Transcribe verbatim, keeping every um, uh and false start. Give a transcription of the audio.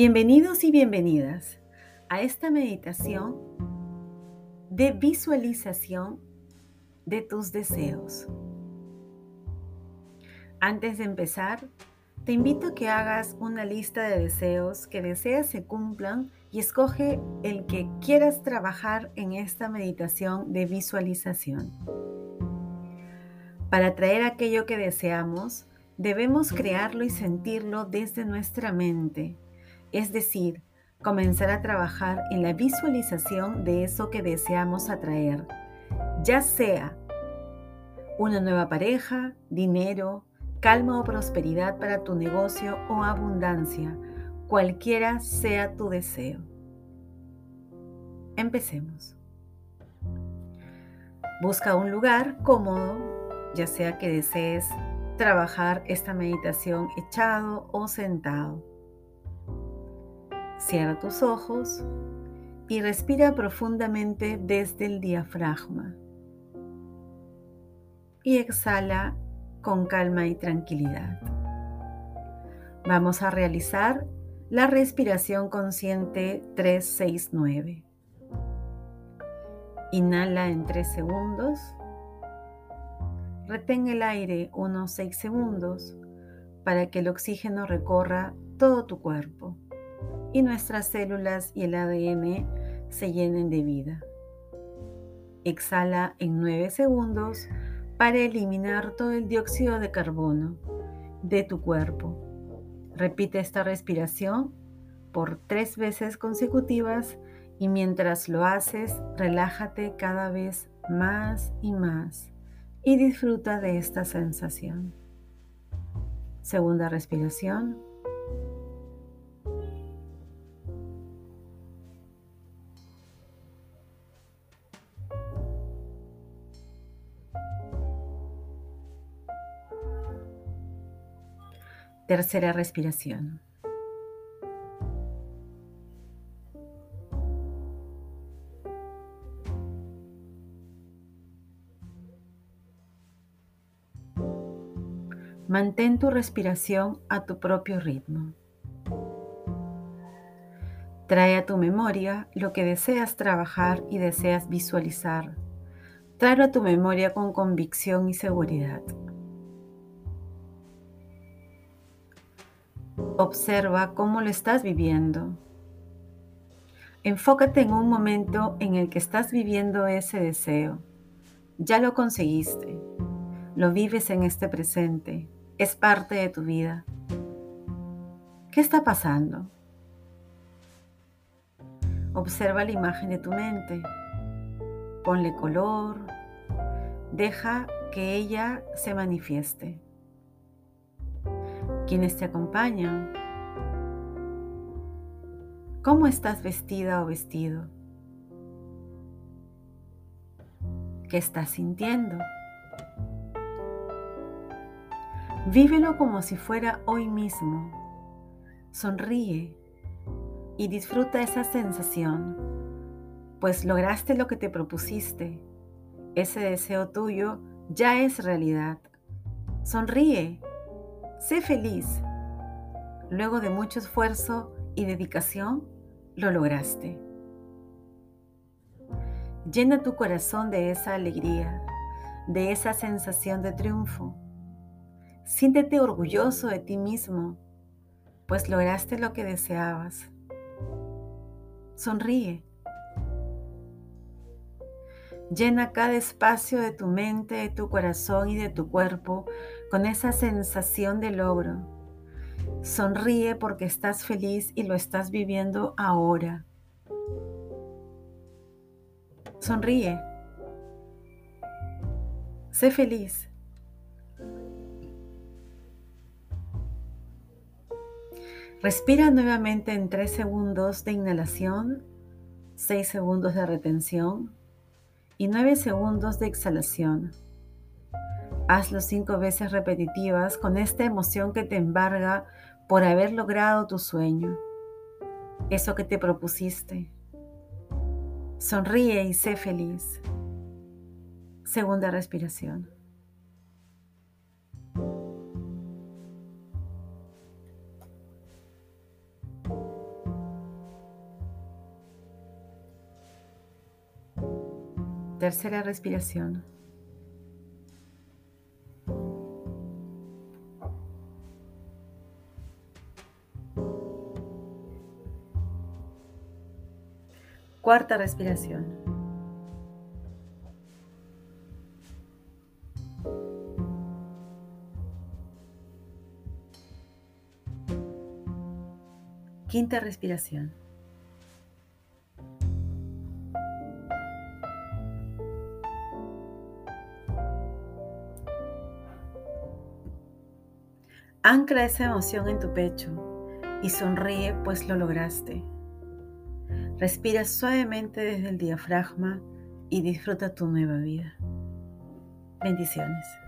Bienvenidos y bienvenidas a esta meditación de visualización de tus deseos. Antes de empezar, te invito a que hagas una lista de deseos que deseas se cumplan y escoge el que quieras trabajar en esta meditación de visualización. Para atraer aquello que deseamos, debemos crearlo y sentirlo desde nuestra mente. Es decir, comenzar a trabajar en la visualización de eso que deseamos atraer, ya sea una nueva pareja, dinero, calma o prosperidad para tu negocio o abundancia, cualquiera sea tu deseo. Empecemos. Busca un lugar cómodo, ya sea que desees trabajar esta meditación echado o sentado. Cierra tus ojos y respira profundamente desde el diafragma. Y exhala con calma y tranquilidad. Vamos a realizar la respiración consciente tres seis nueve. Inhala en tres segundos. Retén el aire unos seis segundos para que el oxígeno recorra todo tu cuerpo y nuestras células y el A D N se llenen de vida. Exhala en nueve segundos para eliminar todo el dióxido de carbono de tu cuerpo. Repite esta respiración por tres veces consecutivas y mientras lo haces, relájate cada vez más y más y disfruta de esta sensación. Segunda respiración. Tercera respiración. Mantén tu respiración a tu propio ritmo. Trae a tu memoria lo que deseas trabajar y deseas visualizar. Tráelo a tu memoria con convicción y seguridad. Observa cómo lo estás viviendo. Enfócate en un momento en el que estás viviendo ese deseo. Ya lo conseguiste. Lo vives en este presente. Es parte de tu vida. ¿Qué está pasando? Observa la imagen de tu mente. Ponle color. Deja que ella se manifieste. ¿Quiénes te acompañan? ¿Cómo estás vestida o vestido? ¿Qué estás sintiendo? Vívelo como si fuera hoy mismo. Sonríe y disfruta esa sensación, pues lograste lo que te propusiste. Ese deseo tuyo ya es realidad. Sonríe. Sé feliz. Luego de mucho esfuerzo y dedicación, lo lograste. Llena tu corazón de esa alegría, de esa sensación de triunfo. Siéntete orgulloso de ti mismo, pues lograste lo que deseabas. Sonríe. Llena cada espacio de tu mente, de tu corazón y de tu cuerpo con esa sensación de logro. Sonríe porque estás feliz y lo estás viviendo ahora. Sonríe. Sé feliz. Respira nuevamente en tres segundos de inhalación, seis segundos de retención y nueve segundos de exhalación. Hazlo cinco veces repetitivas con esta emoción que te embarga por haber logrado tu sueño, eso que te propusiste. Sonríe y sé feliz. Segunda respiración. Tercera respiración. Cuarta respiración. Quinta respiración. Ancla esa emoción en tu pecho y sonríe, pues lo lograste. Respira suavemente desde el diafragma y disfruta tu nueva vida. Bendiciones.